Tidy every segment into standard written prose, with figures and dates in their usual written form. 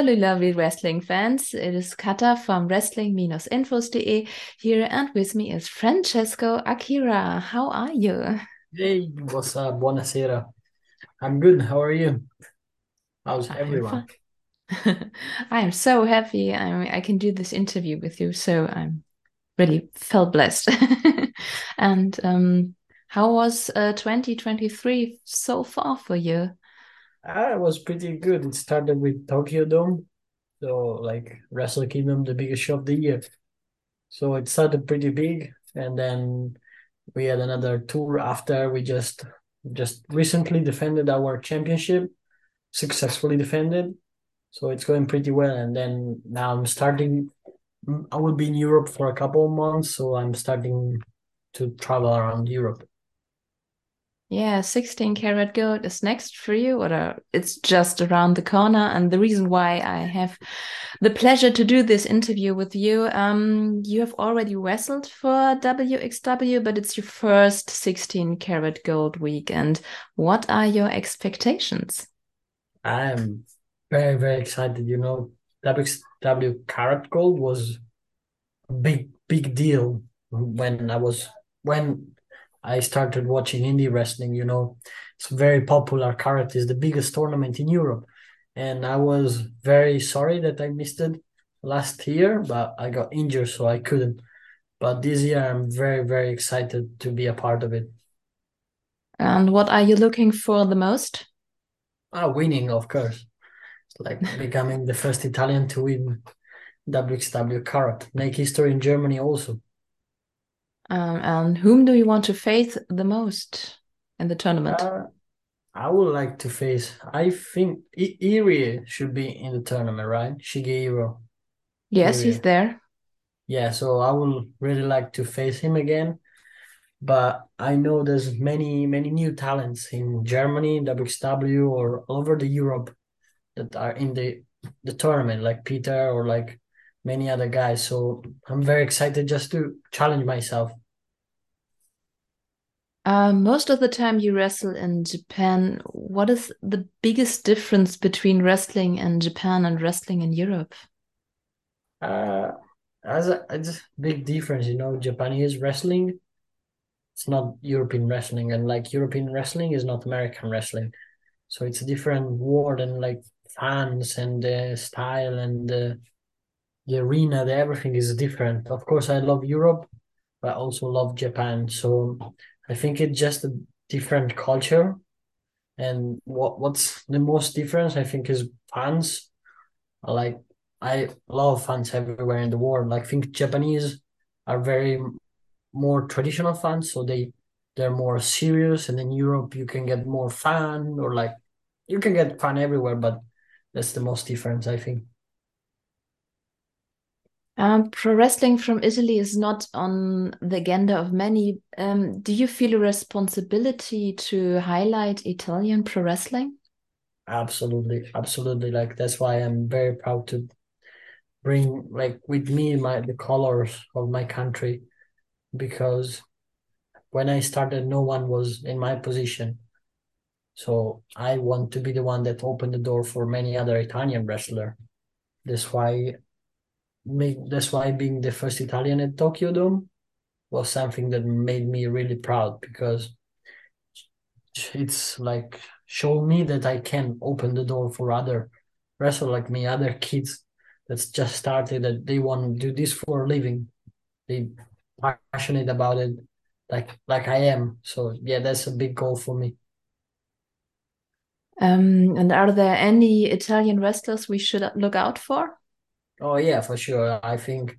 Hello lovely wrestling fans, it is Kata from wrestling-infos.de here, and with me is Francesco Akira. How are you? Hey, what's up? Buonasera. I'm good, how are you? How's everyone? I am so happy I can do this interview with you, so I'm really felt blessed. And how was 2023 so far for you? It was pretty good. It started with Tokyo Dome, so like Wrestle Kingdom, the biggest show of the year. So it started pretty big, and then we had another tour after. We just recently defended our championship, successfully defended. So it's going pretty well, and then now I'm starting. I will be in Europe for a couple of months, so I'm starting to travel around Europe. Yeah, 16 Karat Gold is next for you, or it's just around the corner. And the reason why I have the pleasure to do this interview with you, you have already wrestled for WXW, but it's your first 16 Karat Gold week. And what are your expectations? I am very, very excited. You know, WXW Karat Gold was a big, big deal when I started watching indie wrestling. You know, it's very popular. Karat is the biggest tournament in Europe. And I was very sorry that I missed it last year, but I got injured, so I couldn't. But this year, I'm very, very excited to be a part of it. And what are you looking for the most? Winning, of course. It's like becoming the first Italian to win WXW Karat. Make history in Germany also. And whom do you want to face the most in the tournament? I would like to face, I think, Irie should be in the tournament, right? Shigeiro. Yes, Irie. He's there. Yeah, so I would really like to face him again. But I know there's many, many new talents in Germany, WXW, or all over the Europe that are in the tournament, like Peter or like many other guys. So I'm very excited just to challenge myself. Most of the time you wrestle in Japan. What is the biggest difference between wrestling in Japan and wrestling in Europe? It's a big difference, you know. Japanese wrestling, it's not European wrestling, and like European wrestling is not American wrestling. So it's a different world, and like fans and the style and the arena, everything is different. Of course, I love Europe, but I also love Japan. So I think it's just a different culture. And what's the most difference, I think, is fans. Like, I love fans everywhere in the world. Like, I think Japanese are very more traditional fans, so they're more serious. And in Europe, you can get more fun, or like, you can get fun everywhere, but that's the most difference, I think. Pro wrestling from Italy is not on the agenda of many. Do you feel a responsibility to highlight Italian pro wrestling? Absolutely. Like, that's why I'm very proud to bring like with me the colors of my country, because when I started, no one was in my position. So I want to be the one that opened the door for many other Italian wrestlers. That's why being the first Italian at Tokyo Dome was something that made me really proud, because it's like showed me that I can open the door for other wrestlers like me, other kids that's just started, that they want to do this for a living. They are passionate about it like I am. So yeah, that's a big goal for me. And are there any Italian wrestlers we should look out for? Oh, yeah, for sure. I think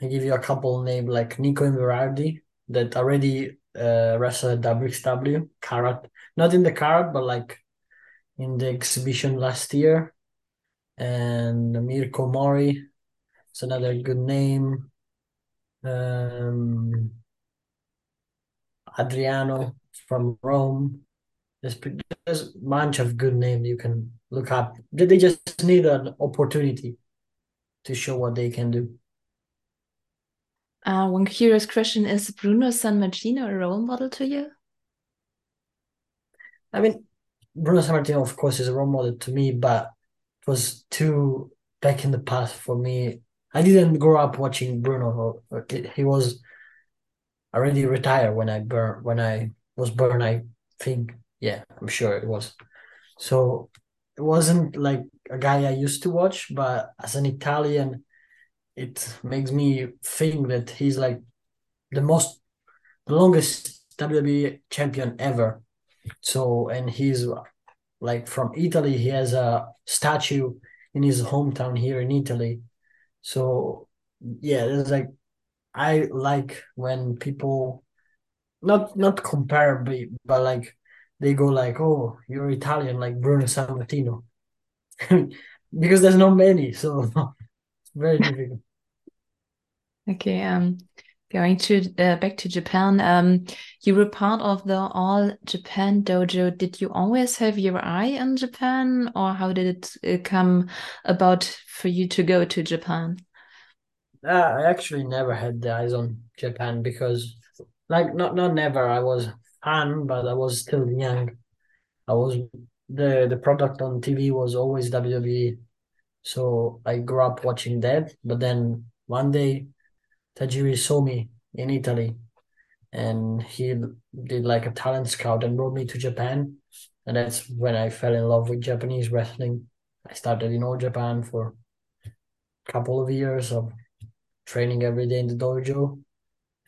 I give you a couple names like Nico Verardi that already wrestled at WXW Karat. Not in the Karat, but like in the exhibition last year. And Mirko Mori, it's another good name. Adriano from Rome. There's a bunch of good names you can look up. They just need an opportunity to show what they can do. One curious question, is Bruno Sammartino a role model to you? I mean, Bruno Sammartino, of course, is a role model to me, but it was too back in the past for me. I didn't grow up watching Bruno. He was already retired when I was born, I think. Yeah, I'm sure it was. So it wasn't like a guy I used to watch, but as an Italian, it makes me think that he's like the longest WWE champion ever. So, and he's like from Italy. He has a statue in his hometown here in Italy. So yeah, it's like, I like when people not comparably, but like they go like, oh, you're Italian, like Bruno Sammartino. Because there's not many, so it's very difficult. Okay, going to back to Japan. You were part of the All Japan Dojo. Did you always have your eye on Japan, or how did it come about for you to go to Japan? I actually never had the eyes on Japan because, like, not never. I was fan, but I was still young. I was the product on TV was always WWE, so I grew up watching that. But then one day, Tajiri saw me in Italy, and he did like a talent scout and brought me to Japan, and that's when I fell in love with Japanese wrestling. I started in All Japan for a couple of years of training every day in the dojo,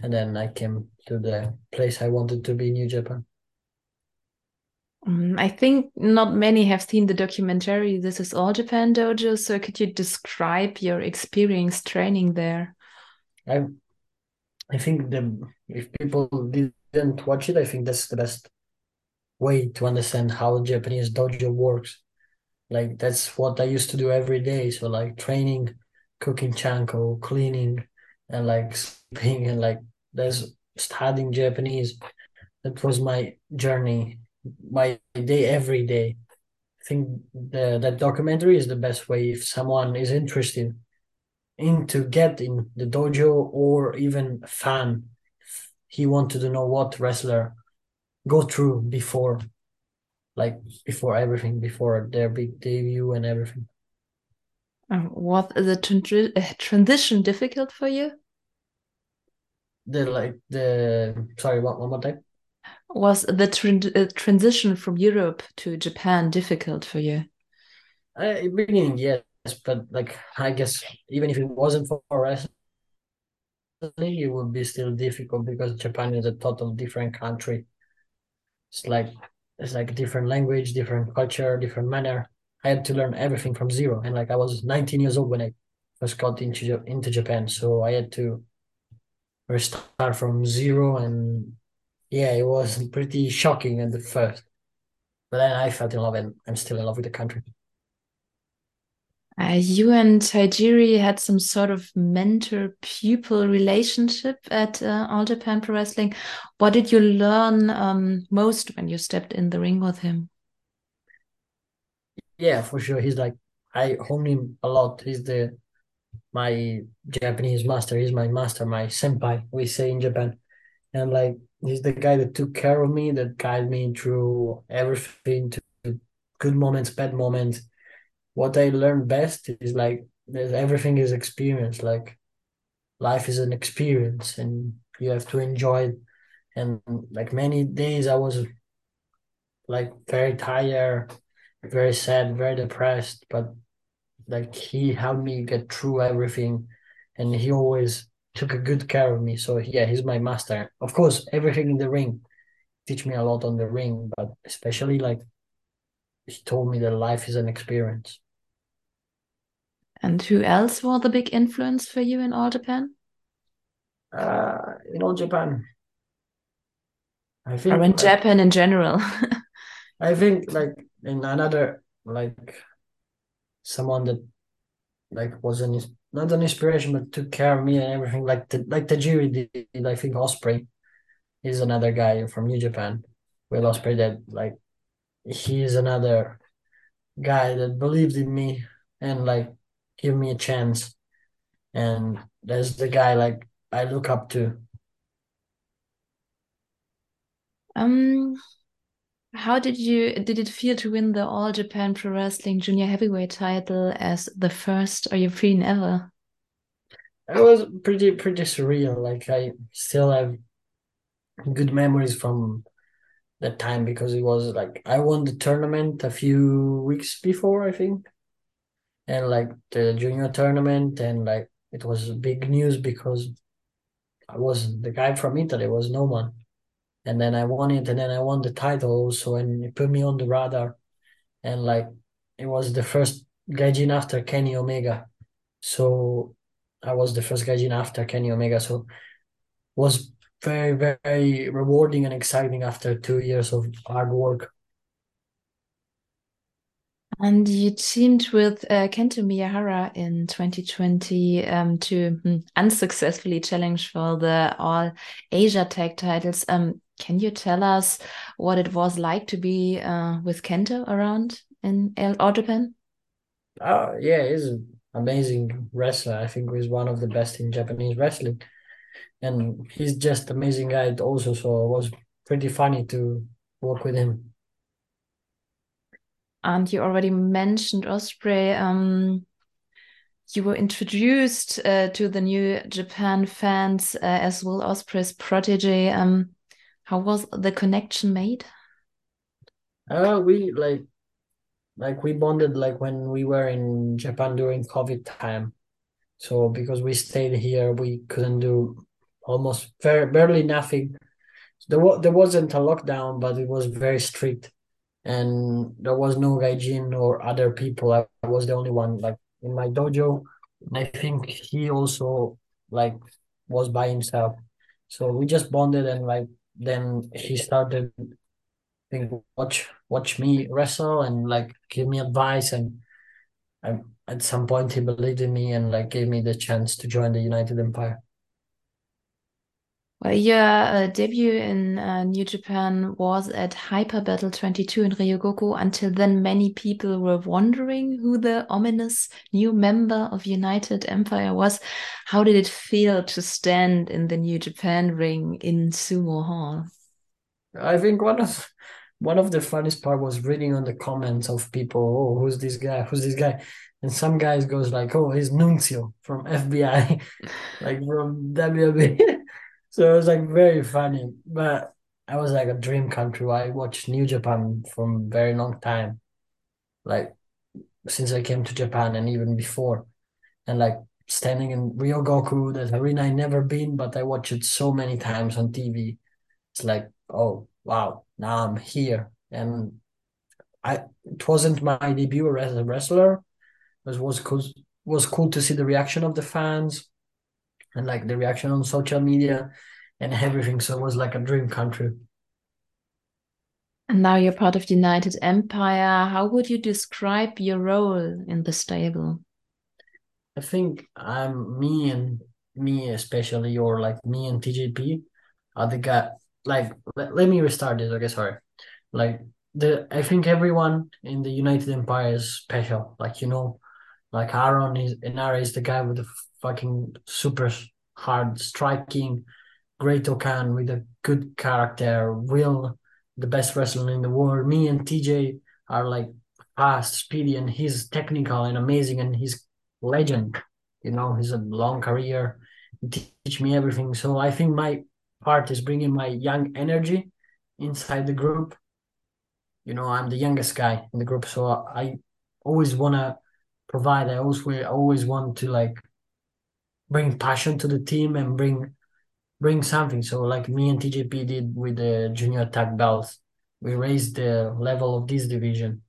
and then I came to the place I wanted to be, New Japan. I think not many have seen the documentary This Is All Japan Dojo, so could you describe your experience training there? I think if people didn't watch it, I think that's the best way to understand how Japanese dojo works. Like, that's what I used to do every day. So like training, cooking chanko, cleaning, and like sleeping, and like there's studying Japanese. That was my journey, my day, every day. I think that documentary is the best way if someone is interested in to get in the dojo, or even a fan, if he wanted to know what wrestler go through before everything, before their big debut and everything. Was the transition difficult for you? One more time. Was the transition from Europe to Japan difficult for you? Beginning, yes. But like, I guess even if it wasn't for wrestling, it would be still difficult because Japan is a total different country. It's like different language, different culture, different manner. I had to learn everything from zero, and like I was 19 years old when I first got into Japan, so I had to start from zero, and yeah, it was pretty shocking at the first. But then I fell in love, and I'm still in love with the country. You and Tajiri had some sort of mentor-pupil relationship at All Japan Pro Wrestling. What did you learn most when you stepped in the ring with him? Yeah, for sure. He's like, I hone him a lot. He's my Japanese master. He's my master, my senpai, we say in Japan. And like, he's the guy that took care of me, that guided me through everything, to good moments, bad moments. What I learned best is like everything is experience. Like, life is an experience, and you have to enjoy it. And like many days, I was like very tired, very sad, very depressed. But like, he helped me get through everything, and he always took a good care of me. So yeah, he's my master. Of course, everything in the ring teach me a lot on the ring, but especially like he told me that life is an experience. And who else was the big influence for you in All Japan? In All Japan, I think, or in Japan in general. I think like in another, like someone that like was not an inspiration but took care of me and everything, like Tajiri did. I think Ospreay is another guy from New Japan. Will Ospreay, that like he is another guy that believed in me and like give me a chance. And that's the guy like I look up to. How did it feel to win the All Japan Pro Wrestling Junior Heavyweight title as the first European ever? It was pretty surreal. Like, I still have good memories from that time because it was like I won the tournament a few weeks before, I think, and like the junior tournament, and like it was big news because I was the guy from Italy, was no one. And then I won it, and then I won the title also, and it put me on the radar. And like it was the first gaijin after Kenny Omega. So I was the first gaijin after Kenny Omega. So it was very, very rewarding and exciting after 2 years of hard work. And you teamed with Kento Miyahara in 2020 to unsuccessfully challenge for the All-Asia Tag Titles. Can you tell us what it was like to be with Kento around in All Japan? Yeah, he's an amazing wrestler. I think he's one of the best in Japanese wrestling. And he's just an amazing guy also, so it was pretty funny to work with him. And you already mentioned Ospreay. You were introduced to the New Japan fans as Will Ospreay's protege. How was the connection made? We like we bonded like when we were in Japan during COVID time. So because we stayed here, we couldn't do almost barely nothing. There wasn't a lockdown, but it was very strict. And there was no gaijin or other people. I was the only one like in my dojo. And I think he also like was by himself. So we just bonded, and like then he started, I think, watch me wrestle and like give me advice. And at some point he believed in me and like gave me the chance to join the United Empire. Well, your debut in New Japan was at Hyper Battle 22 in Ryogoku. Until then, many people were wondering who the ominous new member of United Empire was. How did it feel to stand in the New Japan ring in Sumo Hall? I think one of the funniest part was reading on the comments of people, oh, who's this guy? Who's this guy? And some guys goes like, oh, he's Nunzio from FBI, like from WXW. So it was like very funny, but I was like a dream country. I watched New Japan for a very long time, like since I came to Japan and even before. And like standing in Ryogoku, that arena I never been, but I watched it so many times on TV. It's like, oh, wow, now I'm here. And it wasn't my debut as a wrestler. It was cool to see the reaction of the fans. And like the reaction on social media and everything. So it was like a dream country. And now you're part of United Empire. How would you describe your role in the stable? I think me and TJP are the guy. Like, let me restart this. Okay, sorry. Like, I think everyone in the United Empire is special. Like, like Aaron and Ari is the guy with the fucking super hard striking, great Okan with a good character. Will, the best wrestler in the world. Me and TJ are like fast, speedy, and he's technical and amazing, and he's legend. He's a long career. He teach me everything. So I think my part is bringing my young energy inside the group. I'm the youngest guy in the group, so I always wanna provide. I always want to like bring passion to the team and bring something. So like me and TJP did with the junior tag belts, we raised the level of this division.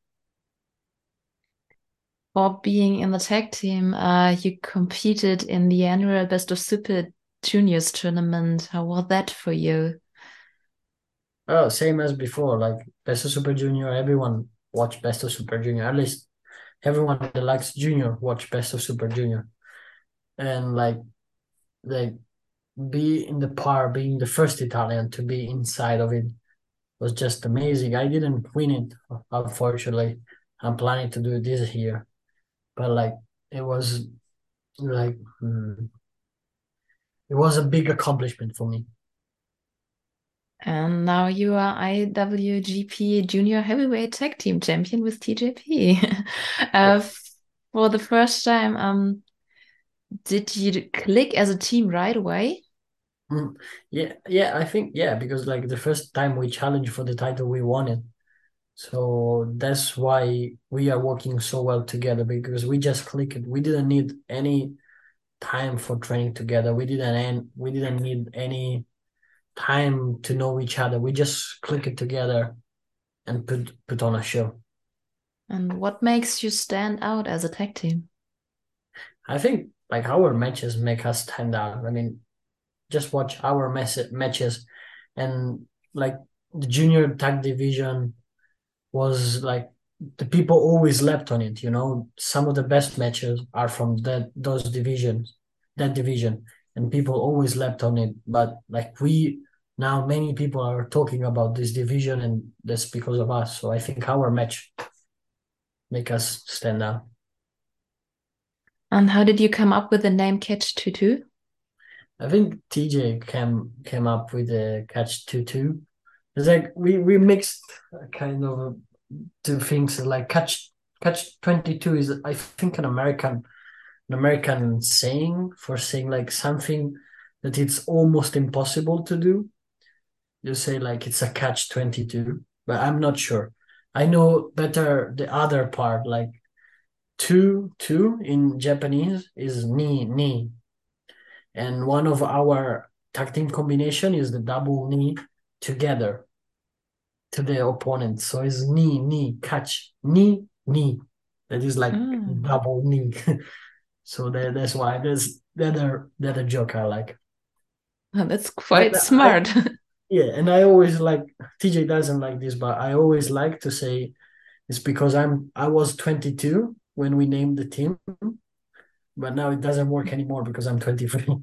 For being in the tag team, you competed in the annual Best of Super Juniors tournament. How was that for you? Oh, same as before. Like Best of Super Junior, everyone watched Best of Super Junior. At least everyone that likes junior watched Best of Super Junior. And like being the first Italian to be inside of it was just amazing. I didn't win it, unfortunately. I'm planning to do this year, but like it was like it was a big accomplishment for me. And now you are IWGP Junior Heavyweight Tag Team Champion with TJP. For the first time, did you click as a team right away? Yeah, I think, yeah, because like the first time we challenged for the title, we won it. So that's why we are working so well together, because we just clicked. We didn't need any time for training together. We didn't need any time to know each other. We just click it together and put on a show. And what makes you stand out as a tag team? I think like our matches make us stand out. I mean, just watch our matches, and like the junior tag division was like the people always leapt on it. You know, some of the best matches are from that division, and people always leapt on it. But like many people are talking about this division, and that's because of us. So I think our match make us stand out. And how did you come up with the name Catch-22? I think TJ came up with the Catch-22. It's like we mixed kind of two things. Like Catch-22 is, I think, an American saying for saying like something that it's almost impossible to do. You say like it's a Catch-22, but I'm not sure. I know better the other part. Like two in Japanese is ni. And one of our tag team combination is the double knee together to the opponent. So it's knee, catch, knee. That is like double knee. So that's why there's that a joke I like. Oh, that's quite smart. And I always like, TJ doesn't like this, but I always like to say it's because I was 22 when we named the team. But now it doesn't work anymore because I'm 23.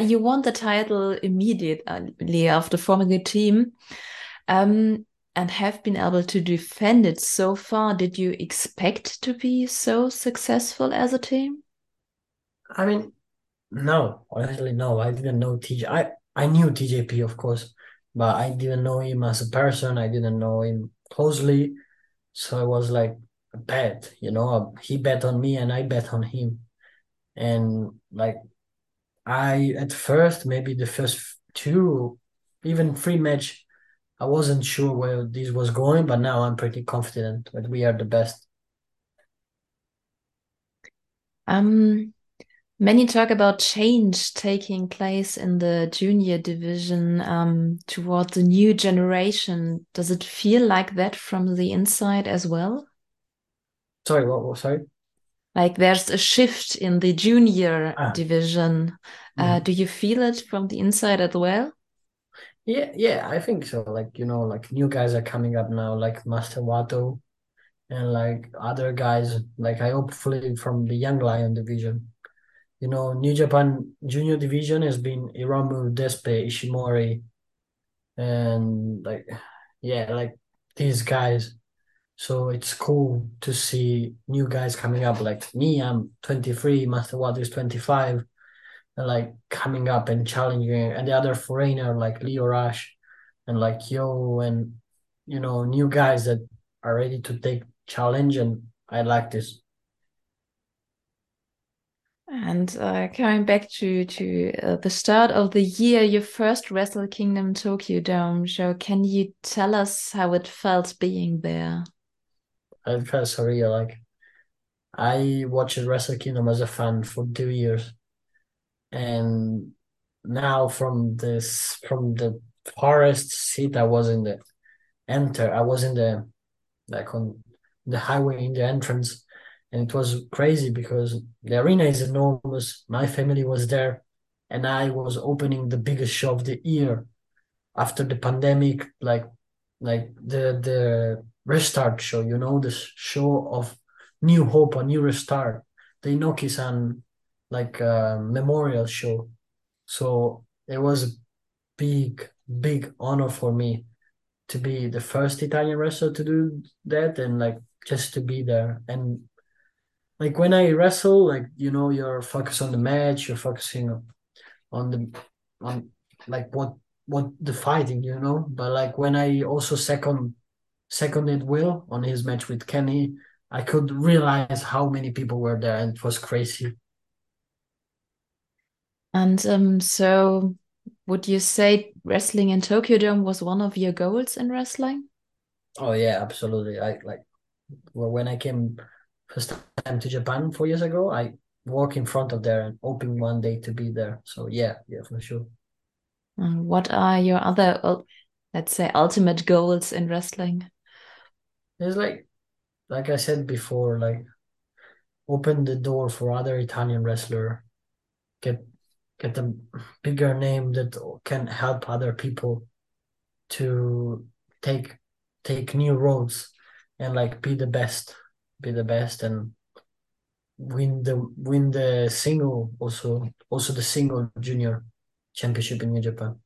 You won the title immediately after forming a team and have been able to defend it so far. Did you expect to be so successful as a team? I mean, no. Honestly, no. I didn't know TJ. I knew TJP, of course, but I didn't know him as a person. I didn't know him closely. So I was like, bet, you know, he bet on me and I bet on him. And like at first, maybe the first two, even three match, I wasn't sure where this was going, but now I'm pretty confident that we are the best. Many talk about change taking place in the junior division towards the new generation. Does it feel like that from the inside as well? Sorry, what? Sorry. Like there's a shift in the junior division. Do you feel it from the inside as well? Yeah, I think so. Like, you know, like new guys are coming up now, like Master Wato and like other guys. Like I hopefully from the Young Lion division. You know, New Japan Junior division has been Hiromu, Despe, Ishimori, and like these guys. So it's cool to see new guys coming up. Like me, I'm 23, Master Watt is 25, like coming up and challenging. And the other foreigner like Leo Rush and like Yo, and, you know, new guys that are ready to take challenge. And I like this. And coming back to the start of the year, your first Wrestle Kingdom Tokyo Dome show, can you tell us how it felt being there? It felt surreal. Like I watched Wrestle Kingdom as a fan for 2 years, and now from the forest seat I was on the highway in the entrance, and it was crazy because the arena is enormous. My family was there, and I was opening the biggest show of the year after the pandemic, like the restart show, you know, the show of new hope, a new restart, the Inoki-san like memorial show. So it was a big honor for me to be the first Italian wrestler to do that, and like just to be there. And like when I wrestle, like, you know, you're focused on the match, you're focusing on like what what the fighting, you know. But like when I also seconded Will on his match with Kenny, I could realize how many people were there, and it was crazy. And so would you say wrestling in Tokyo Dome was one of your goals in wrestling? Oh yeah, absolutely. When I came first time to Japan 4 years ago, I walked in front of there and hoping one day to be there. So yeah, for sure. And what are your other, let's say, ultimate goals in wrestling? It's like I said before, like open the door for other Italian wrestler, get a bigger name that can help other people to take new roads and like be the best and win the single, also the single junior championship in New Japan.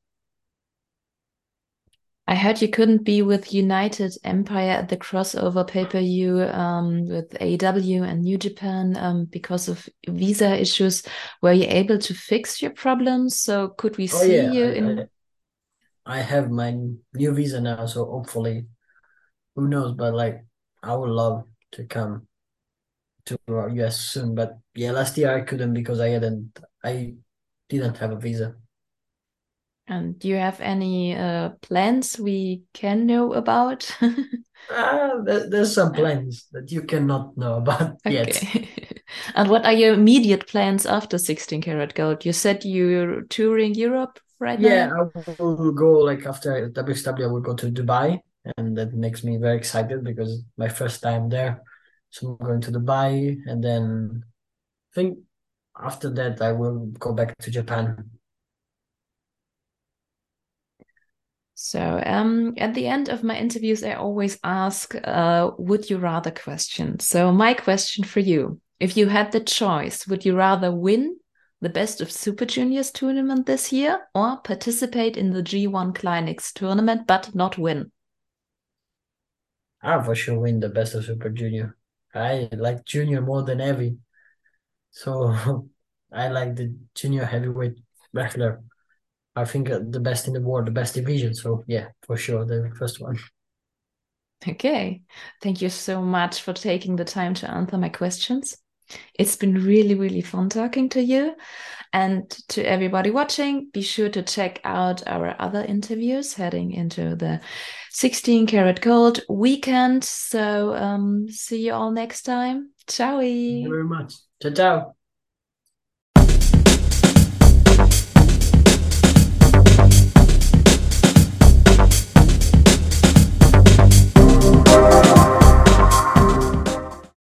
I heard you couldn't be with United Empire at the crossover pay-per-view with AEW and New Japan because of visa issues. Were you able to fix your problems? So could we see you? I have my new visa now, so hopefully, who knows? But like, I would love to come to US soon. But yeah, last year I couldn't because I didn't have a visa. And do you have any plans we can know about? There's some plans that you cannot know about yet. And what are your immediate plans after 16 Karat Gold? You said you're touring Europe right now? Yeah, I will go after WXW, I will go to Dubai. And that makes me very excited because it's my first time there. So I'm going to Dubai. And then I think after that, I will go back to Japan. So at the end of my interviews, I always ask, would you rather question? So my question for you, if you had the choice, would you rather win the Best of Super Juniors tournament this year or participate in the G1 Clinics tournament but not win? I for sure win the Best of Super Junior. I like junior more than heavy. So I like the junior heavyweight wrestler. I think the best in the world, the best division. So yeah, for sure, the first one. Okay. Thank you so much for taking the time to answer my questions. It's been really, really fun talking to you. And to everybody watching, be sure to check out our other interviews heading into the 16 Karat Gold weekend. So see you all next time. Ciao. Thank you very much. Ciao, ciao.